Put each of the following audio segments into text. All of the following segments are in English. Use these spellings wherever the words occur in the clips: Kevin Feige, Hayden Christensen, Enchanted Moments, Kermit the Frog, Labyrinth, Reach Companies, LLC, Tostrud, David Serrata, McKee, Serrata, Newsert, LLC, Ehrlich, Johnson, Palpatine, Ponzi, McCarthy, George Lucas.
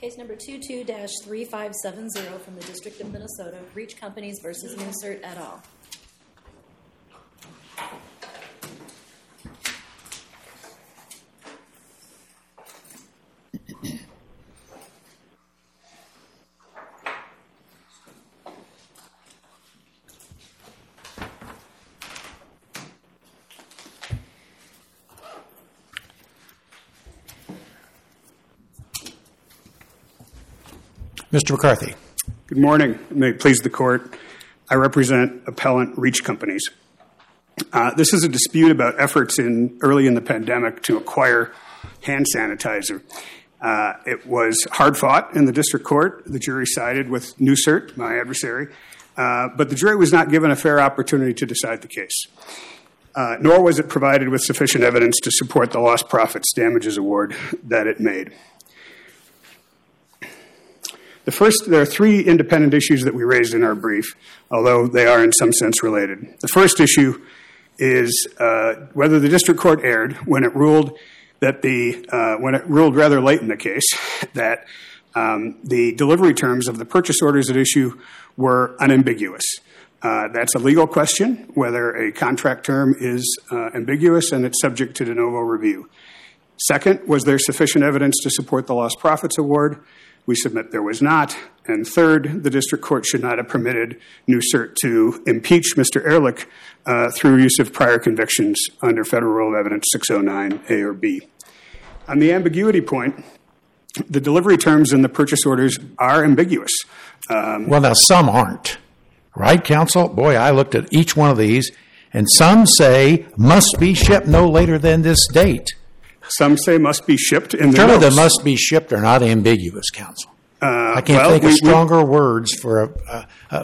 Case number 22-3570 from the District of Minnesota, Reach Companies versus Newsert et al. Mr. McCarthy. Good morning. May it please the court. I represent appellant Reach Companies. This is a dispute about efforts early in the pandemic to acquire hand sanitizer. It was hard fought in the district court. The jury sided with Newsert, my adversary, but the jury was not given a fair opportunity to decide the case, nor was it provided with sufficient evidence to support the lost profits damages award that it made. There are three independent issues that we raised in our brief, although they are in some sense related. The first issue is whether the district court erred when it ruled that when it ruled rather late in the case that the delivery terms of the purchase orders at issue were unambiguous. That's a legal question, whether a contract term is ambiguous, and it's subject to de novo review. Second, was there sufficient evidence to support the lost profits award? We submit there was not. And third, the district court should not have permitted Newsert to impeach Mr. Ehrlich through use of prior convictions under Federal Rule of Evidence 609A or B. On the ambiguity point, the delivery terms in the purchase orders are ambiguous. Well, now, some aren't. Right, counsel? Boy, I looked at each one of these, and some say must be shipped no later than this date. Some say must be shipped in the notes. Terms that must be shipped are not ambiguous, counsel. I can't think of stronger words for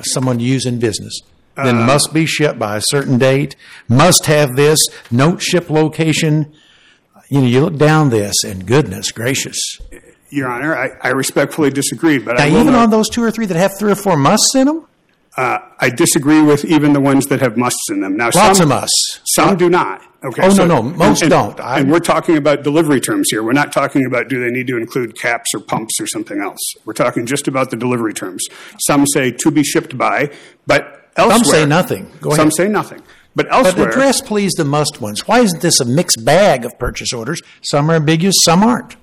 someone to use in business than must be shipped by a certain date, must have this, note ship location. You know, you look down this, and goodness gracious. Your Honor, I respectfully disagree. But now, even on those two or three that have three or four musts in them? I disagree with even the ones that have musts in them. Now, lots of musts. Some do not. Okay, Most don't. And we're talking about delivery terms here. We're not talking about do they need to include caps or pumps or something else. We're talking just about the delivery terms. Some say to be shipped by, but elsewhere. Some say nothing. Go ahead. Some say nothing. But elsewhere. But address, please, the must ones. Why isn't this a mixed bag of purchase orders? Some are ambiguous, some aren't.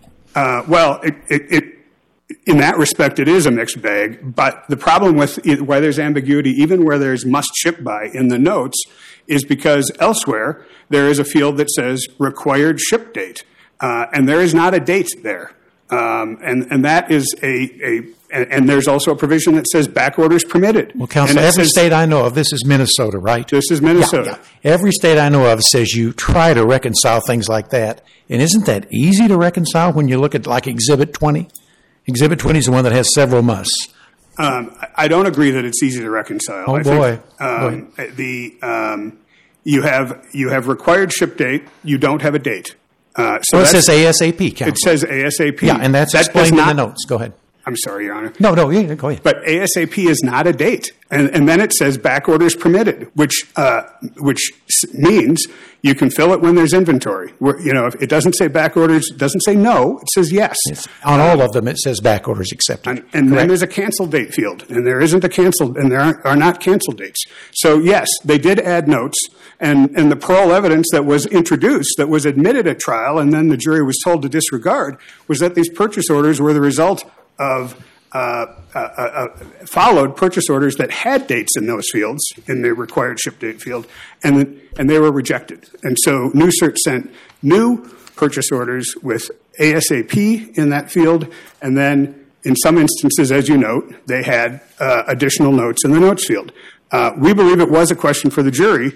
In that respect, it is a mixed bag, but the problem with why there's ambiguity, even where there's must ship by in the notes, is because elsewhere there is a field that says required ship date, and there is not a date there. And that is and there's also a provision that says back orders permitted. Well, counsel, every state I know of, this is Minnesota, right? This is Minnesota. Yeah. Every state I know of says you try to reconcile things like that, and isn't that easy to reconcile when you look at like Exhibit 20? Exhibit 20 is the one that has several musts. I don't agree that it's easy to reconcile. Oh, boy. You have required ship date. You don't have a date. It says ASAP, counsel. It says ASAP. Yeah, and that's explained in the notes. Go ahead. I'm sorry, Your Honor. No, yeah, go ahead. But ASAP is not a date. And then it says back orders permitted, which means you can fill it when there's inventory. If it doesn't say back orders, it doesn't say no, it says yes. On all of them, it says back orders accepted. And then there's a cancel date field, and there isn't a cancel, and there are not cancel dates. So, yes, they did add notes, and the parole evidence that was introduced, that was admitted at trial, and then the jury was told to disregard, was that these purchase orders were the result of followed purchase orders that had dates in those fields, in the required ship date field, and they were rejected. And so Newsert sent new purchase orders with ASAP in that field, and then in some instances, as you note, they had additional notes in the notes field. We believe it was a question for the jury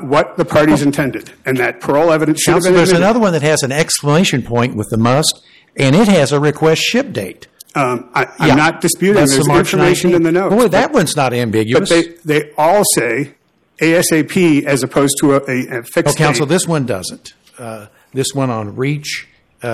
what the parties intended, and that parole evidence should have been admitted. There's another one that has an exclamation point with the must, and it has a request ship date. I'm not disputing there's information 19. In the notes. Boy, that one's not ambiguous. But they all say ASAP as opposed to a fixed date. Counsel, this one doesn't. This one on Reach,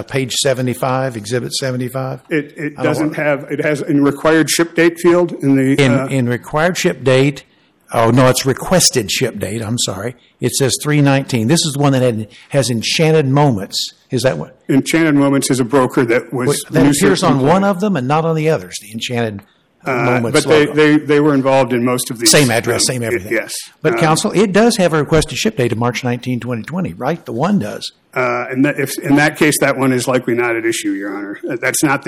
page 75, Exhibit 75. It doesn't have – it has in required ship date field in the – In required ship date, Oh, no, it's requested ship date. I'm sorry. It says 3/19. This is the one that has Enchanted Moments. Is that what? Enchanted Moments is a broker that was... That appears on one of them and not on the others, the Enchanted Moments. But they were involved in most of these... Same address, same everything. Yes. But, counsel, it does have a requested ship date of March 19, 2020, right? The one does. And if in that case, that one is likely not at issue, Your Honor. That's not...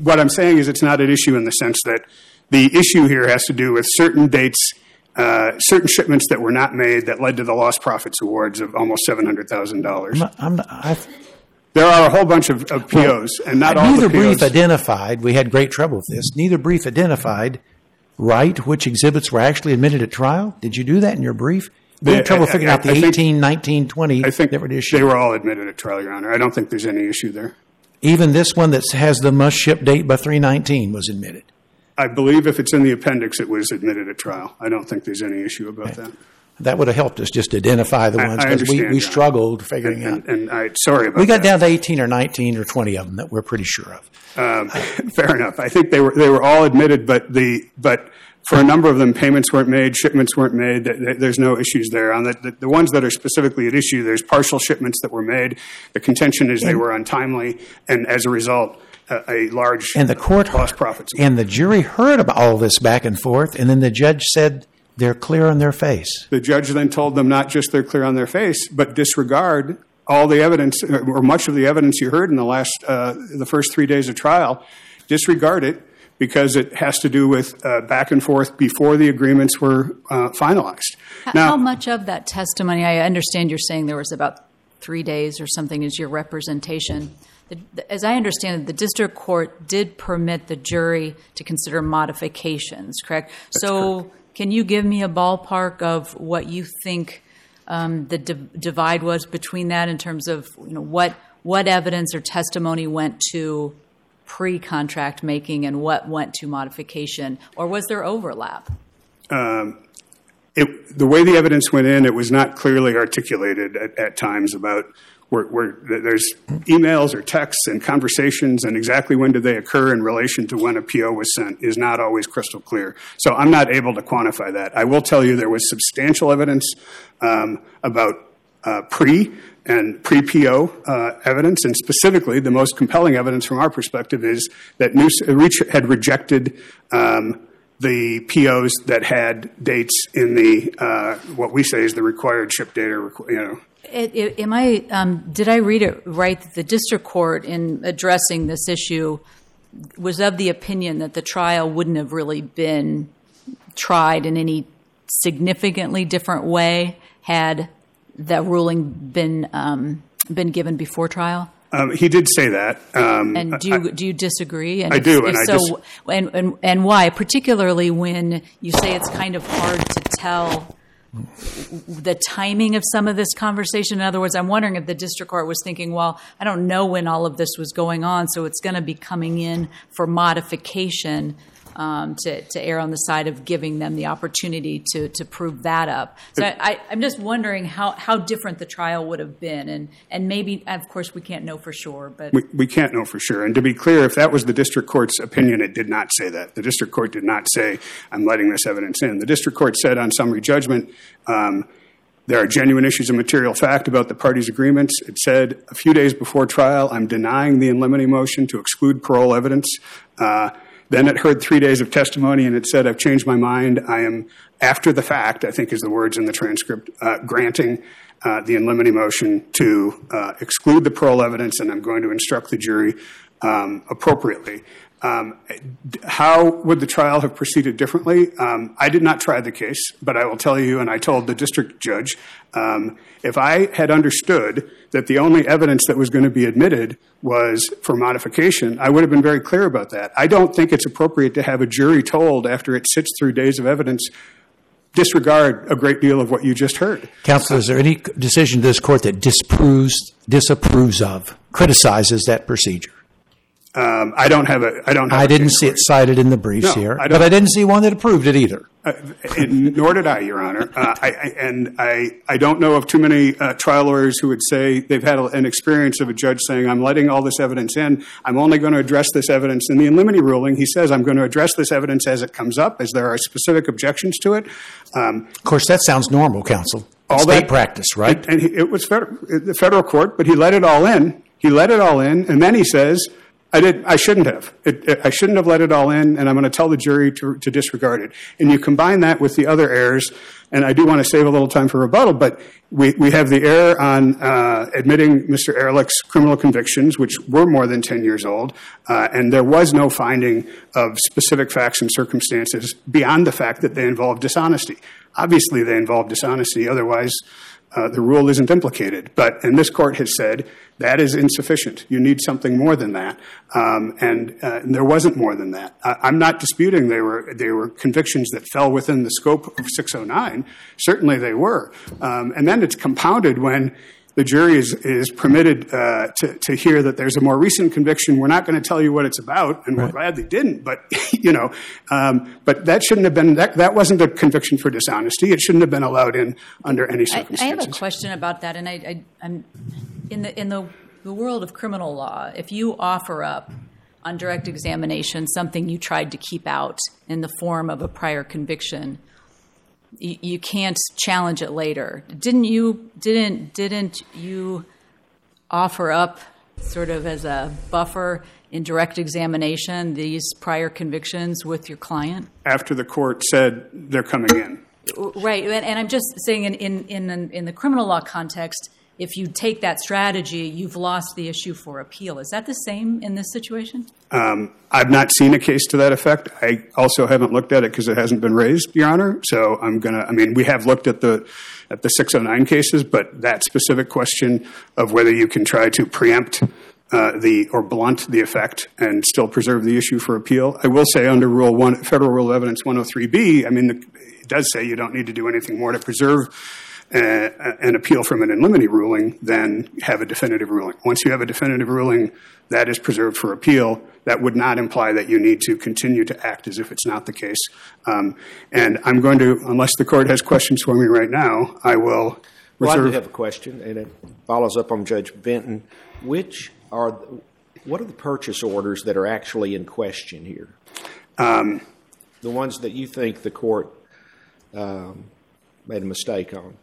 What I'm saying is it's not at issue in the sense that the issue here has to do with certain dates, certain shipments that were not made that led to the lost profits awards of almost $700,000. There are a whole bunch of POs, and not all the POs. Neither brief identified, we had great trouble with this, neither brief identified, right, which exhibits were actually admitted at trial? Did you do that in your brief? We had trouble figuring out the 18, 19, 20 different issues. They were all admitted at trial, Your Honor. I don't think there's any issue there. Even this one that has the must-ship date by 3/19 was admitted. I believe if it's in the appendix, it was admitted at trial. I don't think there's any issue about that. That would have helped us just identify the ones because we struggled figuring out. And I'm sorry about that. We got down to 18 or 19 or 20 of them that we're pretty sure of. Fair enough. I think they were all admitted, but for a number of them, payments weren't made, shipments weren't made. There's no issues there. On the ones that are specifically at issue, there's partial shipments that were made. The contention is they were untimely, and as a result, a large and the court lost profits. And the jury heard about all this back and forth, and then the judge said they're clear on their face. The judge then told them not just they're clear on their face, but disregard all the evidence or much of the evidence you heard in the first 3 days of trial. Disregard it because it has to do with back and forth before the agreements were finalized. How much of that testimony? I understand you're saying there was about 3 days or something is your representation. As I understand it, the district court did permit the jury to consider modifications, correct? That's so correct. Can you give me a ballpark of what you think the divide was between that in terms of what evidence or testimony went to pre-contract making and what went to modification? Or was there overlap? The way the evidence went in, it was not clearly articulated at times about there's emails or texts and conversations, and exactly when did they occur in relation to when a PO was sent is not always crystal clear. So I'm not able to quantify that. I will tell you there was substantial evidence about pre and pre-PO evidence, and specifically the most compelling evidence from our perspective is that Reach had rejected the POs that had dates in the what we say is the required ship date or did I read it right that the district court in addressing this issue was of the opinion that the trial wouldn't have really been tried in any significantly different way had that ruling been given before trial? He did say that. And do you disagree? And I do. And why? Particularly when you say it's kind of hard to tell the timing of some of this conversation. In other words, I'm wondering if the district court was thinking, well, I don't know when all of this was going on, so it's going to be coming in for modification to err on the side of giving them the opportunity to prove that up. So I'm just wondering how different the trial would have been. And maybe, of course, we can't know for sure. But we can't know for sure. And to be clear, if that was the district court's opinion, it did not say that. The district court did not say, I'm letting this evidence in. The district court said on summary judgment, there are genuine issues of material fact about the parties' agreements. It said, a few days before trial, I'm denying the in limine motion to exclude parole evidence. Then it heard 3 days of testimony, and it said, I've changed my mind. I am, after the fact, I think is the words in the transcript, granting the in limine motion to exclude the parole evidence, and I'm going to instruct the jury appropriately. How would the trial have proceeded differently? I did not try the case, but I will tell you, and I told the district judge, if I had understood that the only evidence that was going to be admitted was for modification, I would have been very clear about that. I don't think it's appropriate to have a jury told after it sits through days of evidence, disregard a great deal of what you just heard. Counsel, is there any decision to this court that disapproves of, criticizes that procedure? I don't have a. I didn't see it cited in the briefs here, but I didn't see one that approved it either. Nor did I, Your Honor. I don't know of too many trial lawyers who would say they've had an experience of a judge saying, "I'm letting all this evidence in. I'm only going to address this evidence." In the in limine ruling, he says, "I'm going to address this evidence as it comes up, as there are specific objections to it." Of course, that sounds normal, counsel. State practice, right? And it was the federal court, but he let it all in. He let it all in, and then he says, I shouldn't have. I shouldn't have let it all in, and I'm going to tell the jury to disregard it. And you combine that with the other errors, and I do want to save a little time for rebuttal, but we have the error on admitting Mr. Ehrlich's criminal convictions, which were more than 10 years old, and there was no finding of specific facts and circumstances beyond the fact that they involved dishonesty. Obviously, they involved dishonesty. Otherwise, the rule isn't implicated, and this court has said that is insufficient. You need something more than that, and there wasn't more than that. I'm not disputing they were convictions that fell within the scope of 609. Certainly they were, and then it's compounded when the jury is permitted to hear that there's a more recent conviction. We're not going to tell you what it's about, and we're glad they didn't. But but that shouldn't have been that wasn't a conviction for dishonesty. It shouldn't have been allowed in under any circumstances. I have a question about that, and I'm in the world of criminal law. If you offer up on direct examination something you tried to keep out in the form of a prior conviction, you can't challenge it later. Didn't you offer up sort of as a buffer in direct examination these prior convictions with your client? After the court said they're coming in. Right. And I'm just saying in the criminal law context, if you take that strategy, you've lost the issue for appeal. Is that the same in this situation? I've not seen a case to that effect. I also haven't looked at it because it hasn't been raised, Your Honor. So we have looked at the 609 cases, but that specific question of whether you can try to preempt or blunt the effect and still preserve the issue for appeal. I will say under Federal Rule of Evidence 103B, it does say you don't need to do anything more to preserve an appeal from an in limine ruling than have a definitive ruling. Once you have a definitive ruling that is preserved for appeal, that would not imply that you need to continue to act as if it's not the case. And I'm going to, unless the court has questions for me right now, I will reserve. Well, I do have a question, and it follows up on Judge Benton. What are the purchase orders that are actually in question here? The ones that you think the court made a mistake on.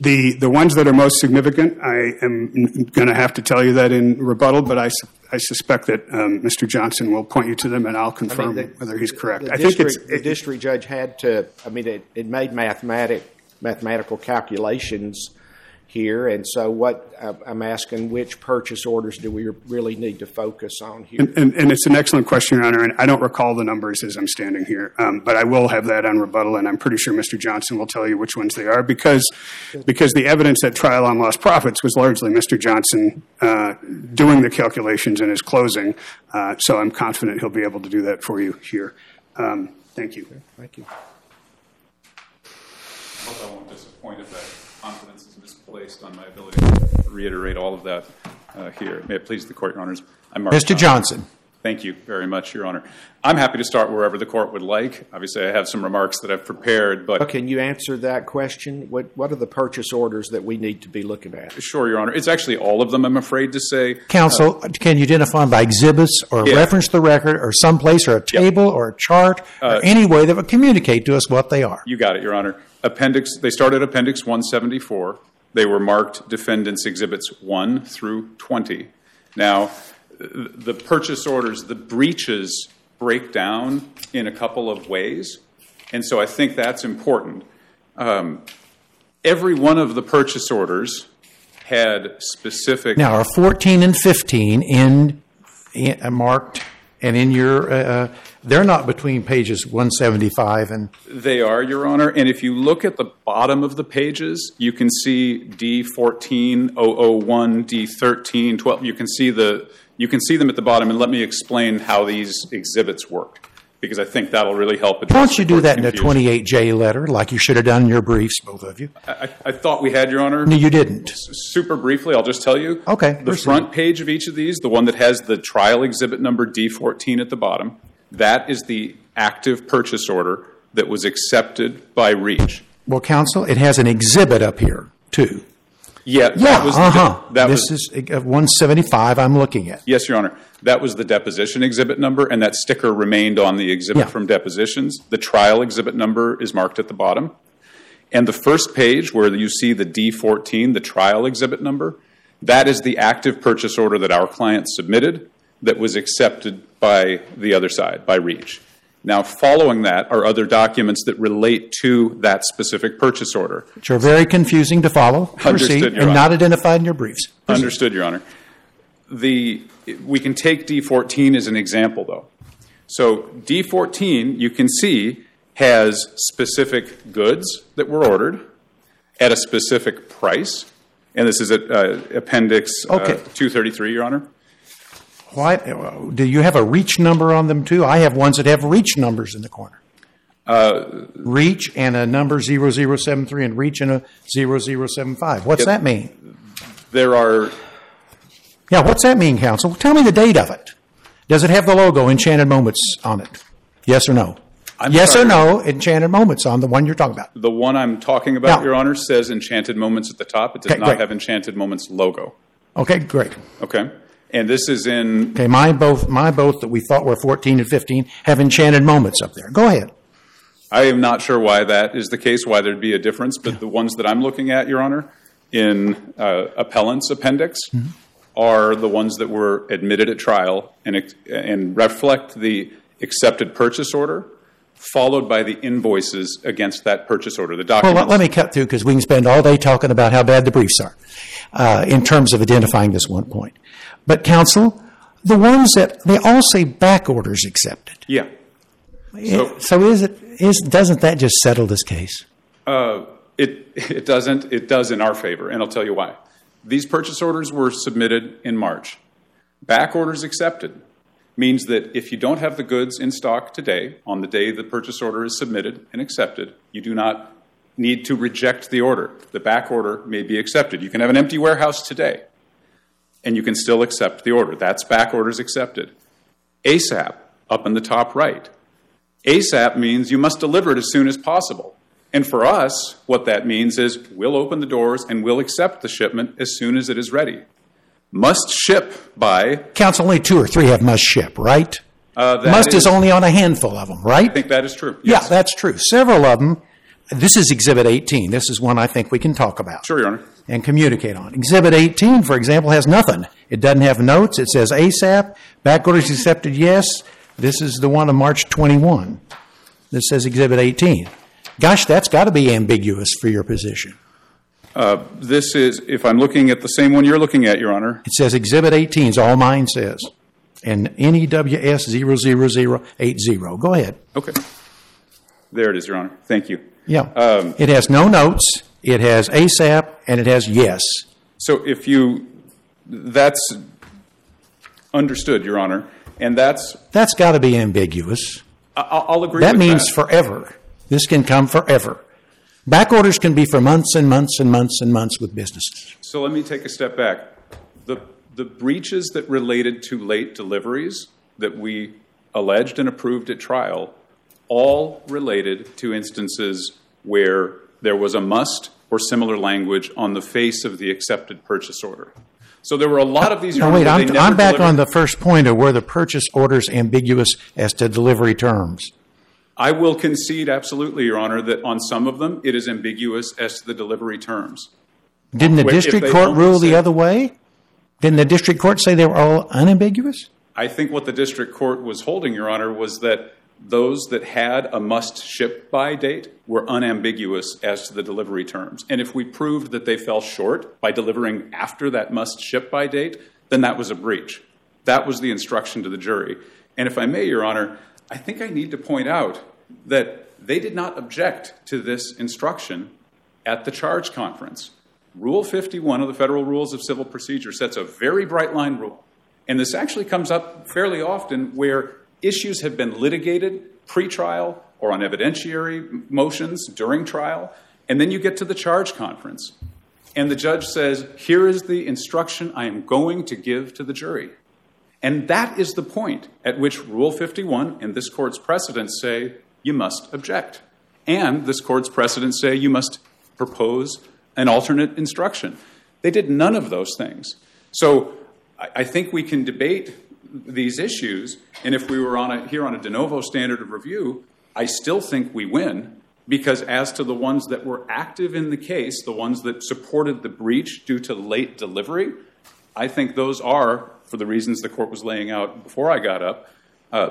The ones that are most significant, I am going to have to tell you that in rebuttal, but I suspect that Mr. Johnson will point you to them, and I'll confirm whether he's correct. The district judge had to. It made mathematical calculations here, and so what I'm asking, which purchase orders do we really need to focus on here? And it's an excellent question, Your Honor, and I don't recall the numbers as I'm standing here, but I will have that on rebuttal, and I'm pretty sure Mr. Johnson will tell you which ones they are, because the evidence at trial on lost profits was largely Mr. Johnson doing the calculations in his closing, so I'm confident he'll be able to do that for you here. Thank you. Okay, thank you. I hope I won't disappoint if that confidence is placed on my ability to reiterate all of that here. May it please the Court, Your Honors. I'm Mark Mr. Johnson. Thank you very much, Your Honor. I'm happy to start wherever the Court would like. Obviously, I have some remarks that I've prepared, but... Can you answer that question? What are the purchase orders that we need to be looking at? Sure, Your Honor. It's actually all of them, I'm afraid to say. Counsel, can you identify them by exhibits or reference the record or someplace or a table or a chart or any way that would communicate to us what they are? You got it, Your Honor. They started Appendix 174. They were marked Defendants' Exhibits 1 through 20. Now, the purchase orders, the breaches break down in a couple of ways, and so I think that's important. Every one of the purchase orders had specific... Now, are 14 and 15 marked and in your... they're not between pages 175 and... They are, Your Honor. And if you look at the bottom of the pages, you can see D14, 001, D13, 12. You can see them at the bottom, and let me explain how these exhibits work. because I think that'll really help. Why don't you do that in a 28J letter, like you should have done in your briefs, both of you? I thought we had, Your Honor. No, you didn't. Super briefly, I'll just tell you. Okay. The front page of each of these, the one that has the trial exhibit number D14 at the bottom, that is the active purchase order that was accepted by Reach. Well, counsel, it has an exhibit up here, too. Yeah. This is 175 I'm looking at. Yes, Your Honor. That was the deposition exhibit number, and that sticker remained on the exhibit from depositions. The trial exhibit number is marked at the bottom. And the first page where you see the D14, the trial exhibit number, that is the active purchase order that our client submitted that was accepted by the other side, by Reach. Now, following that are other documents that relate to that specific purchase order, which are very confusing to follow. Proceed, Your Honor. And not identified in your briefs. Proceed. Understood, Your Honor. We can take D14 as an example, though. So D14, you can see, has specific goods that were ordered at a specific price, and this is at Appendix 233, Your Honor. Why do you have a reach number on them, too? I have ones that have reach numbers in the corner. Reach and a number 0073 and reach and a 0075. What's that mean? There are... Yeah, what's that mean, counsel? Tell me the date of it. Does it have the logo Enchanted Moments on it? Yes or no? Enchanted Moments on the one you're talking about. The one I'm talking about, Your Honor, says Enchanted Moments at the top. It does not have Enchanted Moments logo. Okay, great. Okay. And this is in... Okay, my both that we thought were 14 and 15 have Enchanted Moments up there. Go ahead. I am not sure why that is the case, why there'd be a difference, but the ones that I'm looking at, Your Honor, in Appellant's Appendix... Mm-hmm. are the ones that were admitted at trial and reflect the accepted purchase order, followed by the invoices against that purchase order, the documents. Well, let me cut through because we can spend all day talking about how bad the briefs are in terms of identifying this one point. But, counsel, the ones that they all say back orders accepted. Yeah. Doesn't that just settle this case? It doesn't. It does in our favor, and I'll tell you why. These purchase orders were submitted in March. Back orders accepted means that if you don't have the goods in stock today, on the day the purchase order is submitted and accepted, you do not need to reject the order. The back order may be accepted. You can have an empty warehouse today, and you can still accept the order. That's back orders accepted. ASAP, up in the top right. ASAP means you must deliver it as soon as possible. And for us, what that means is we'll open the doors and we'll accept the shipment as soon as it is ready. Must ship by... Counsel, only two or three have must ship, right? Must is only on a handful of them, right? I think that is true. Yes. Yeah, that's true. Several of them. This is Exhibit 18. This is one I think we can talk about. Sure, Your Honor. And communicate on. Exhibit 18, for example, has nothing. It doesn't have notes. It says ASAP. Back orders accepted, yes. This is the one of March 21. This says Exhibit 18. Gosh, that's got to be ambiguous for your position. This is, if I'm looking at the same one you're looking at, Your Honor. It says Exhibit 18 is all mine says. And NEWS 00080. Go ahead. Okay. There it is, Your Honor. Thank you. Yeah. It has no notes. It has ASAP. And it has yes. So if you, that's understood, Your Honor. And that's. That's got to be ambiguous. I'll agree with that. That means forever. This can come forever. Back orders can be for months and months and months and months with businesses. So let me take a step back. The breaches that related to late deliveries that we alleged and approved at trial all related to instances where there was a must or similar language on the face of the accepted purchase order. So there were a lot of these... No, wait, I'm back delivered. On the first point of where the purchase order is ambiguous as to delivery terms. I will concede absolutely, Your Honor, that on some of them it is ambiguous as to the delivery terms. Didn't the district court rule the other way? Didn't the district court say they were all unambiguous? I think what the district court was holding, Your Honor, was that those that had a must-ship-by date were unambiguous as to the delivery terms. And if we proved that they fell short by delivering after that must-ship-by date, then that was a breach. That was the instruction to the jury. And if I may, Your Honor, I think I need to point out that they did not object to this instruction at the charge conference. Rule 51 of the Federal Rules of Civil Procedure sets a very bright line rule. And this actually comes up fairly often where issues have been litigated pre-trial or on evidentiary motions during trial, and then you get to the charge conference. And the judge says, here is the instruction I am going to give to the jury. And that is the point at which Rule 51 and this court's precedents say you must object. And this court's precedents say you must propose an alternate instruction. They did none of those things. So I think we can debate these issues. And if we were here on a de novo standard of review, I still think we win. Because as to the ones that were active in the case, the ones that supported the breach due to late delivery, I think those are, for the reasons the court was laying out before I got up,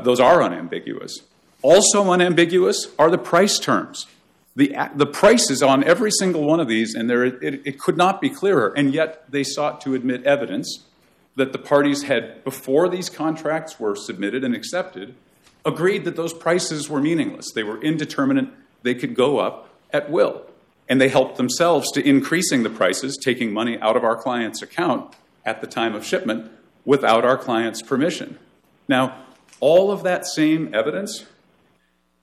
those are unambiguous. Also unambiguous are the price terms. The price is on every single one of these, and it could not be clearer. And yet they sought to admit evidence that the parties had, before these contracts were submitted and accepted, agreed that those prices were meaningless. They were indeterminate. They could go up at will. And they helped themselves to increasing the prices, taking money out of our client's account at the time of shipment without our client's permission. Now, all of that same evidence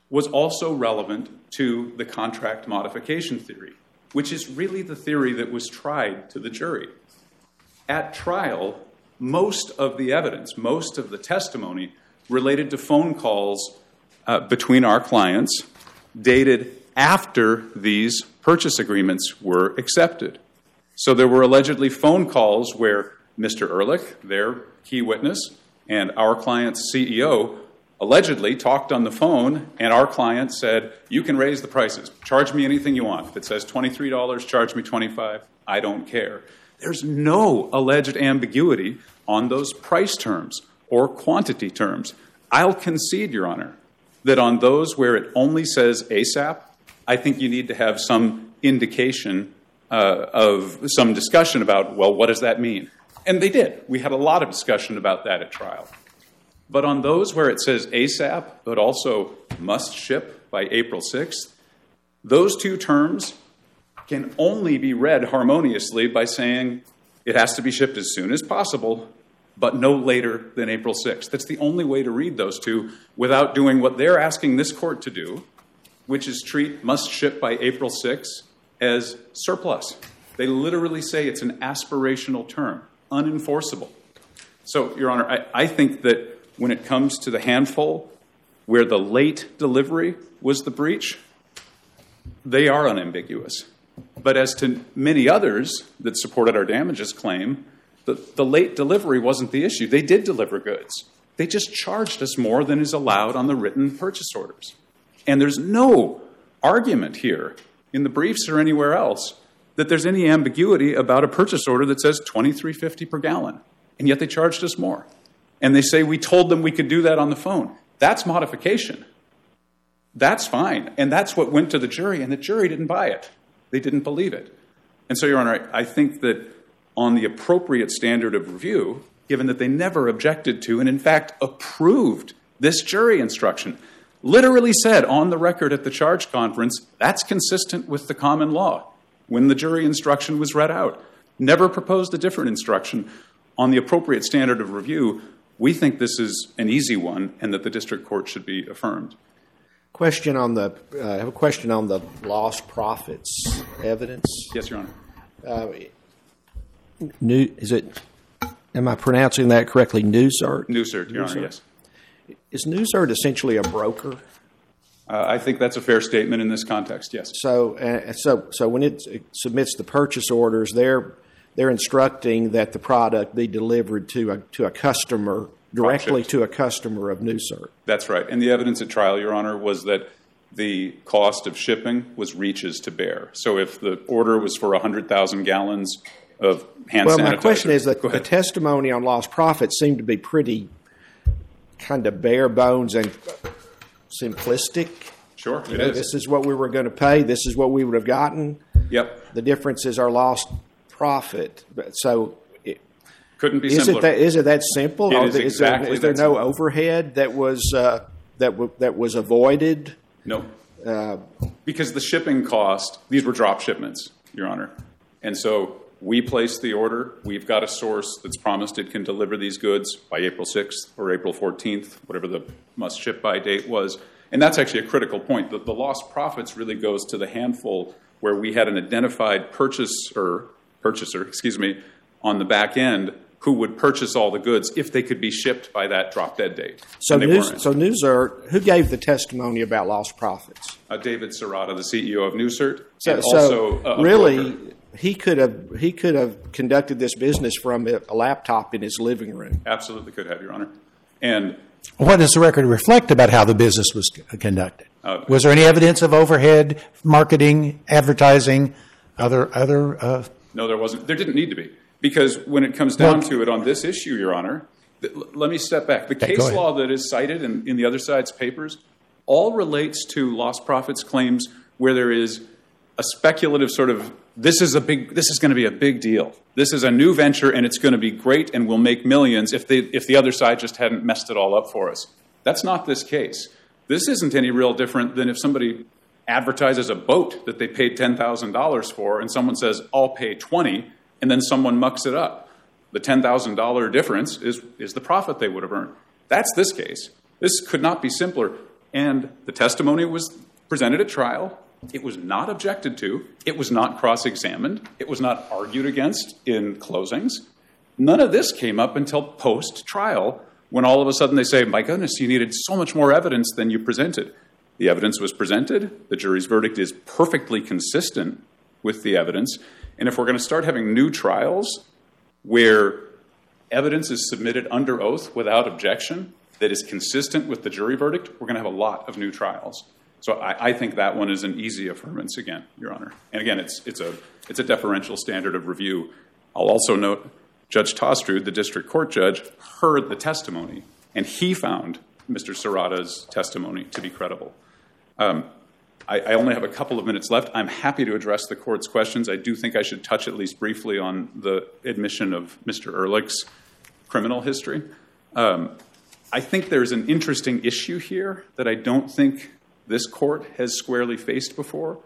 was also relevant to the contract modification theory, which is really the theory that was tried to the jury. At trial, most of the evidence, most of the testimony related to phone calls between our clients dated after these purchase agreements were accepted. So there were allegedly phone calls where Mr. Ehrlich, their key witness, and our client's CEO allegedly talked on the phone, and our client said, you can raise the prices. Charge me anything you want. If it says $23, charge me $25. I don't care. There's no alleged ambiguity on those price terms or quantity terms. I'll concede, Your Honor, that on those where it only says ASAP, I think you need to have some indication of some discussion about, well, what does that mean? And they did. We had a lot of discussion about that at trial. But on those where it says ASAP, but also must ship by April 6th, those two terms can only be read harmoniously by saying it has to be shipped as soon as possible, but no later than April 6th. That's the only way to read those two without doing what they're asking this court to do, which is treat must ship by April 6th as surplus. They literally say it's an aspirational term, unenforceable. So, Your Honor, I think that when it comes to the handful where the late delivery was the breach, they are unambiguous. But as to many others that supported our damages claim, the late delivery wasn't the issue. They did deliver goods. They just charged us more than is allowed on the written purchase orders. And there's no argument here in the briefs or anywhere else that there's any ambiguity about a purchase order that says $23.50 per gallon. And yet they charged us more. And they say we told them we could do that on the phone. That's modification. That's fine. And that's what went to the jury. And the jury didn't buy it. They didn't believe it. And so, Your Honor, I think that on the appropriate standard of review, given that they never objected to and, in fact, approved this jury instruction, literally said on the record at the charge conference, that's consistent with the common law when the jury instruction was read out. Never proposed a different instruction. On the appropriate standard of review, we think this is an easy one and that the district court should be affirmed. I have a question on the lost profits evidence. Yes, Your Honor. Am I pronouncing that correctly? Newsert? Newsert, Your Honor, yes. Is Newsert essentially a broker? I think that's a fair statement in this context, yes. So when it submits the purchase orders, they're instructing that the product be delivered to a customer, directly to a customer of Newsert. That's right. And the evidence at trial, Your Honor, was that the cost of shipping was Reach's to bear. So if the order was for 100,000 gallons of hand sanitizer. Well, my question is that the testimony on lost profits seemed to be pretty kind of bare bones and simplistic. Sure, it is. This is what we were going to pay. This is what we would have gotten. Yep. The difference is our lost profit. So it couldn't be simpler. Is it that simple? Is there no overhead that was avoided? No. Because the shipping cost, these were drop shipments, Your Honor. And so we place the order. We've got a source that's promised it can deliver these goods by April 6th or April 14th, whatever the must ship by date was. And that's actually a critical point. The lost profits really goes to the handful where we had an identified purchaser, on the back end who would purchase all the goods if they could be shipped by that drop-dead date. So Newsert, who gave the testimony about lost profits? David Serrata, the CEO of Newsert. So, he could have conducted this business from a laptop in his living room. Absolutely could have, Your Honor. And what does the record reflect about how the business was conducted? Was there any evidence of overhead, marketing, advertising, other? No, there wasn't. There didn't need to be. Because when it comes down to it on this issue, Your Honor, let me step back. The case law that is cited in the other side's papers all relates to lost profits claims where there is a speculative sort of, this is going to be a big deal. This is a new venture, and it's going to be great, and we'll make millions if the other side just hadn't messed it all up for us. That's not this case. This isn't any real different than if somebody advertises a boat that they paid $10,000 for, and someone says, I'll pay $20,000. And then someone mucks it up. The $10,000 difference is the profit they would have earned. That's this case. This could not be simpler. And the testimony was presented at trial. It was not objected to. It was not cross-examined. It was not argued against in closings. None of this came up until post-trial when all of a sudden they say, my goodness, you needed so much more evidence than you presented. The evidence was presented. The jury's verdict is perfectly consistent with the evidence. And if we're going to start having new trials where evidence is submitted under oath without objection that is consistent with the jury verdict, we're going to have a lot of new trials. So I think that one is an easy affirmance again, Your Honor. And again, it's a deferential standard of review. I'll also note Judge Tostrud, the district court judge, heard the testimony, and he found Mr. Serrata's testimony to be credible. I only have a couple of minutes left. I'm happy to address the court's questions. I do think I should touch at least briefly on the admission of Mr. Ehrlich's criminal history. I think there's an interesting issue here that I don't think this court has squarely faced before,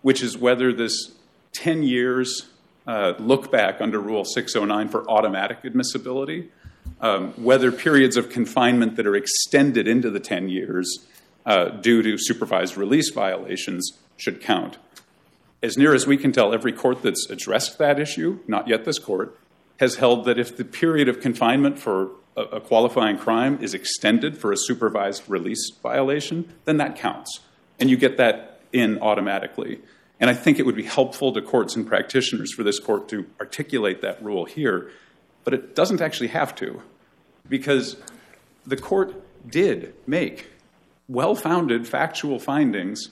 which is whether this 10 years look back under Rule 609 for automatic admissibility, whether periods of confinement that are extended into the 10 years due to supervised release violations should count. As near as we can tell, every court that's addressed that issue, not yet this court, has held that if the period of confinement for a qualifying crime is extended for a supervised release violation, then that counts. And you get that in automatically. And I think it would be helpful to courts and practitioners for this court to articulate that rule here. But it doesn't actually have to, because the court did make well-founded factual findings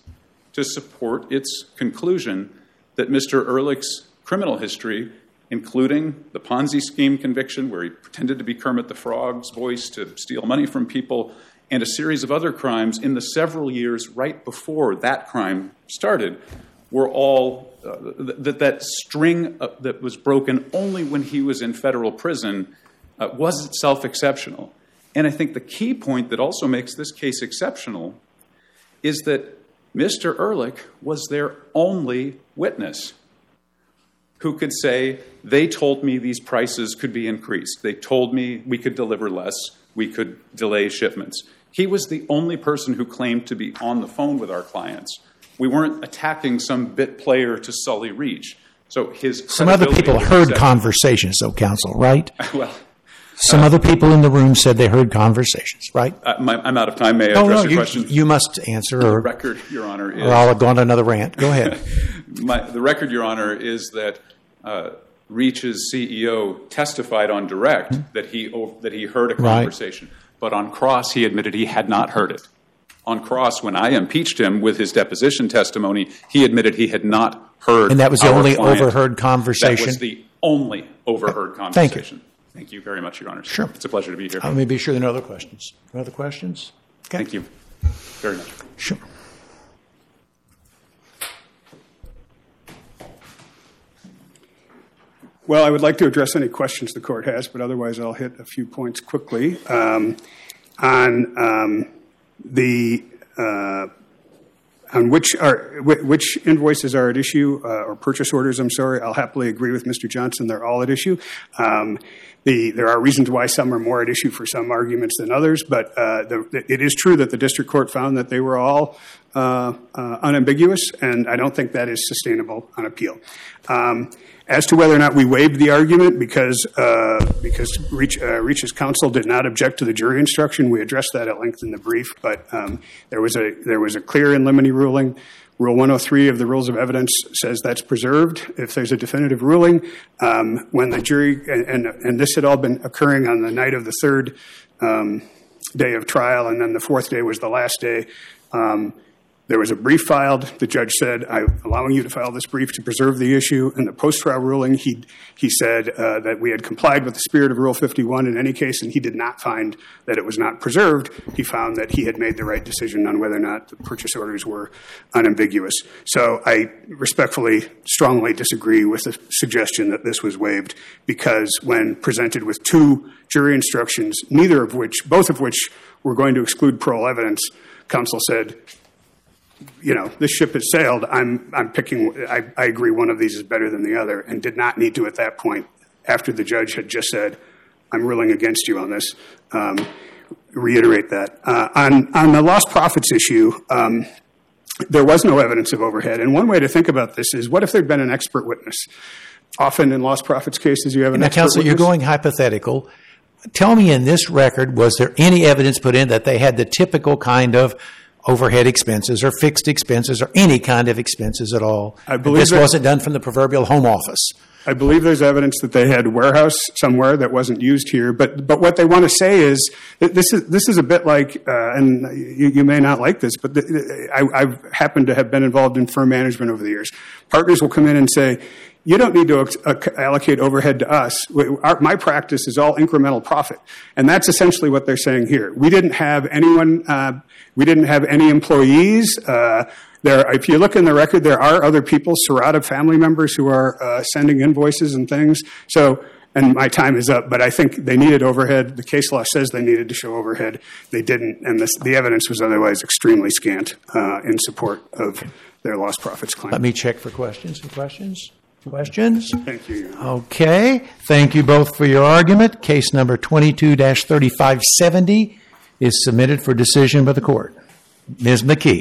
to support its conclusion that Mr. Ehrlich's criminal history, including the Ponzi scheme conviction where he pretended to be Kermit the Frog's voice to steal money from people, and a series of other crimes in the several years right before that crime started, were all that string that was broken only when he was in federal prison was itself exceptional. And I think the key point that also makes this case exceptional is that Mr. Ehrlich was their only witness who could say, they told me these prices could be increased. They told me we could deliver less. We could delay shipments. He was the only person who claimed to be on the phone with our clients. We weren't attacking some bit player to sully reach. So his some other people heard conversations, though, counsel, right? Well. Some other people in the room said they heard conversations, right? I'm out of time. May I address your question? You must answer. The record, Your Honor, is... Or I'll have gone to another rant. Go ahead. The record, Your Honor, is that Reach's CEO testified on direct that he heard a conversation. Right. But on cross, he admitted he had not heard it. On cross, when I impeached him with his deposition testimony, he admitted he had not heard. And that was the only overheard conversation? That was the only overheard conversation. Thank you. Thank you very much, Your Honor. Sure. It's a pleasure to be here. Let me be sure there are no other questions. No other questions? Okay. Thank you very much. Sure. Well, I would like to address any questions the court has, but otherwise I'll hit a few points quickly. On the On which invoices are at issue, or purchase orders, I'm sorry, I'll happily agree with Mr. Johnson. They're all at issue. There are reasons why some are more at issue for some arguments than others, but it is true that the district court found that they were all unambiguous, and I don't think that is sustainable on appeal. As to whether or not we waived the argument, because Reach's counsel did not object to the jury instruction, we addressed that at length in the brief. But there was a clear in limine ruling. Rule 103 of the Rules of Evidence says that's preserved if there's a definitive ruling. When the jury and this had all been occurring on the night of the third day of trial, and then the fourth day was the last day. There was a brief filed. The judge said, I'm allowing you to file this brief to preserve the issue. In the post-trial ruling, he said that we had complied with the spirit of Rule 51 in any case, and he did not find that it was not preserved. He found that he had made the right decision on whether or not the purchase orders were unambiguous. So I respectfully, strongly disagree with the suggestion that this was waived, because when presented with two jury instructions, both of which were going to exclude parole evidence, counsel said, you know, this ship has sailed. I'm picking. I agree one of these is better than the other, and did not need to at that point. After the judge had just said, "I'm ruling against you on this," reiterate that. On the lost profits issue, there was no evidence of overhead. And one way to think about this is, what if there'd been an expert witness? Often in lost profits cases, you have an expert witness. Now, counsel, you're going hypothetical. Tell me, in this record, was there any evidence put in that they had the typical kind of overhead expenses or fixed expenses or any kind of expenses at all? I believe this wasn't done from the proverbial home office. I believe there's evidence that they had a warehouse somewhere that wasn't used here. But what they want to say is that this is a bit like, and you may not like this, but I've happened to have been involved in firm management over the years. Partners will come in and say, you don't need to allocate overhead to us. My practice is all incremental profit, and that's essentially what they're saying here. We didn't have anyone. We didn't have any employees. If you look in the record, there are other people, Serrata family members, who are sending invoices and things. So, and my time is up, but I think they needed overhead. The case law says they needed to show overhead. They didn't, and the evidence was otherwise extremely scant in support of their lost profits claim. Let me check for questions. Any questions? Questions? Thank you. Okay. Thank you both for your argument. Case number 22-3570 is submitted for decision by the court. Ms. McKee.